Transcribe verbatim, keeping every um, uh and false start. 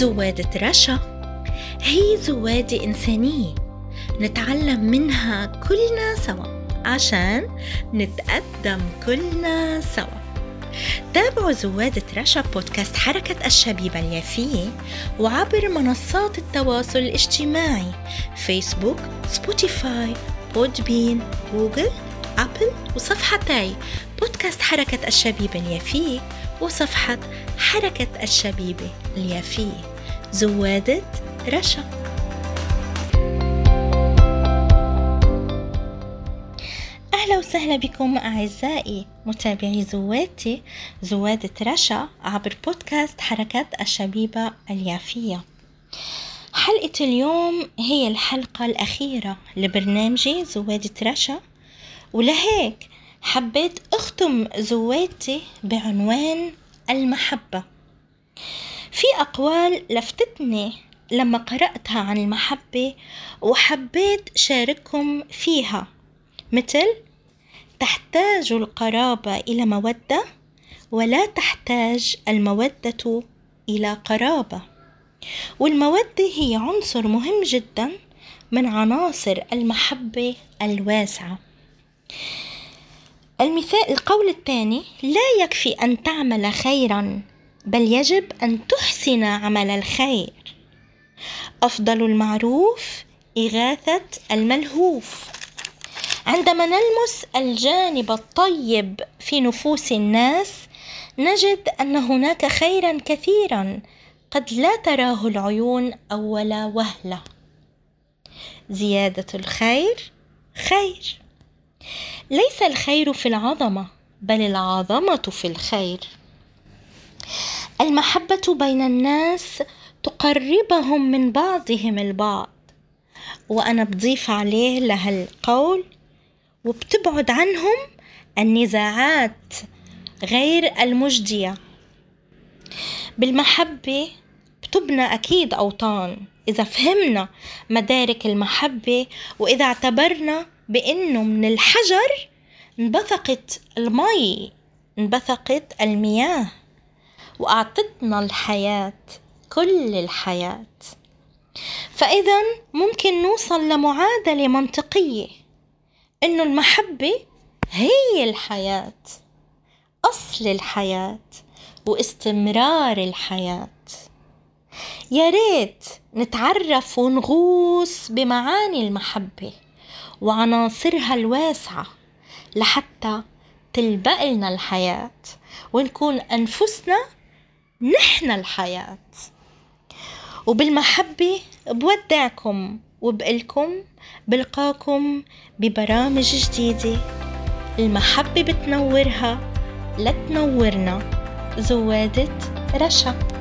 زوادة رشا هي زوادة إنسانية نتعلم منها كلنا سوا عشان نتقدم كلنا سوا. تابعوا زوادة رشا بودكاست حركة الشبيب اليافية وعبر منصات التواصل الاجتماعي فيسبوك، سبوتيفاي، بودبين، جوجل، أبل، وصفحتي بودكاست حركة الشبيب اليافية وصفحة حركة الشبيب اليافية زوادة رشا. أهلا وسهلا بكم أعزائي متابعي زواتي زوادة رشا عبر بودكاست حركة الشبيبة اليافية. حلقة اليوم هي الحلقة الأخيرة لبرنامجي زوادة رشا، ولهيك حبيت أختم زواتي بعنوان المحبة. في أقوال لفتتني لما قرأتها عن المحبة وحبيت شارككم فيها، مثل تحتاج القرابة إلى مودة ولا تحتاج المودة إلى قرابة، والمودة هي عنصر مهم جدا من عناصر المحبة الواسعة. المثال القول الثاني، لا يكفي أن تعمل خيرا بل يجب أن تحسن عمل الخير. أفضل المعروف إغاثة الملهوف. عندما نلمس الجانب الطيب في نفوس الناس نجد أن هناك خيرا كثيرا قد لا تراه العيون أول وهلة. زيادة الخير خير. ليس الخير في العظمة بل العظمة في الخير. المحبة بين الناس تقربهم من بعضهم البعض، وأنا بضيف عليه لهالقول وبتبعد عنهم النزاعات غير المجدية. بالمحبة بتبنى أكيد أوطان، إذا فهمنا مدارك المحبة وإذا اعتبرنا بأنه من الحجر انبثقت المي، انبثقت المياه وأعطتنا الحياة، كل الحياة. فإذا ممكن نوصل لمعادلة منطقية إنه المحبة هي الحياة، أصل الحياة واستمرار الحياة. يا ريت نتعرف ونغوص بمعاني المحبة وعناصرها الواسعة لحتى تلبق لنا الحياة ونكون أنفسنا نحن الحياة. وبالمحبة بودعكم وبقلكم بلقاكم ببرامج جديدة. المحبة بتنورها لتنورنا زوادة رشا.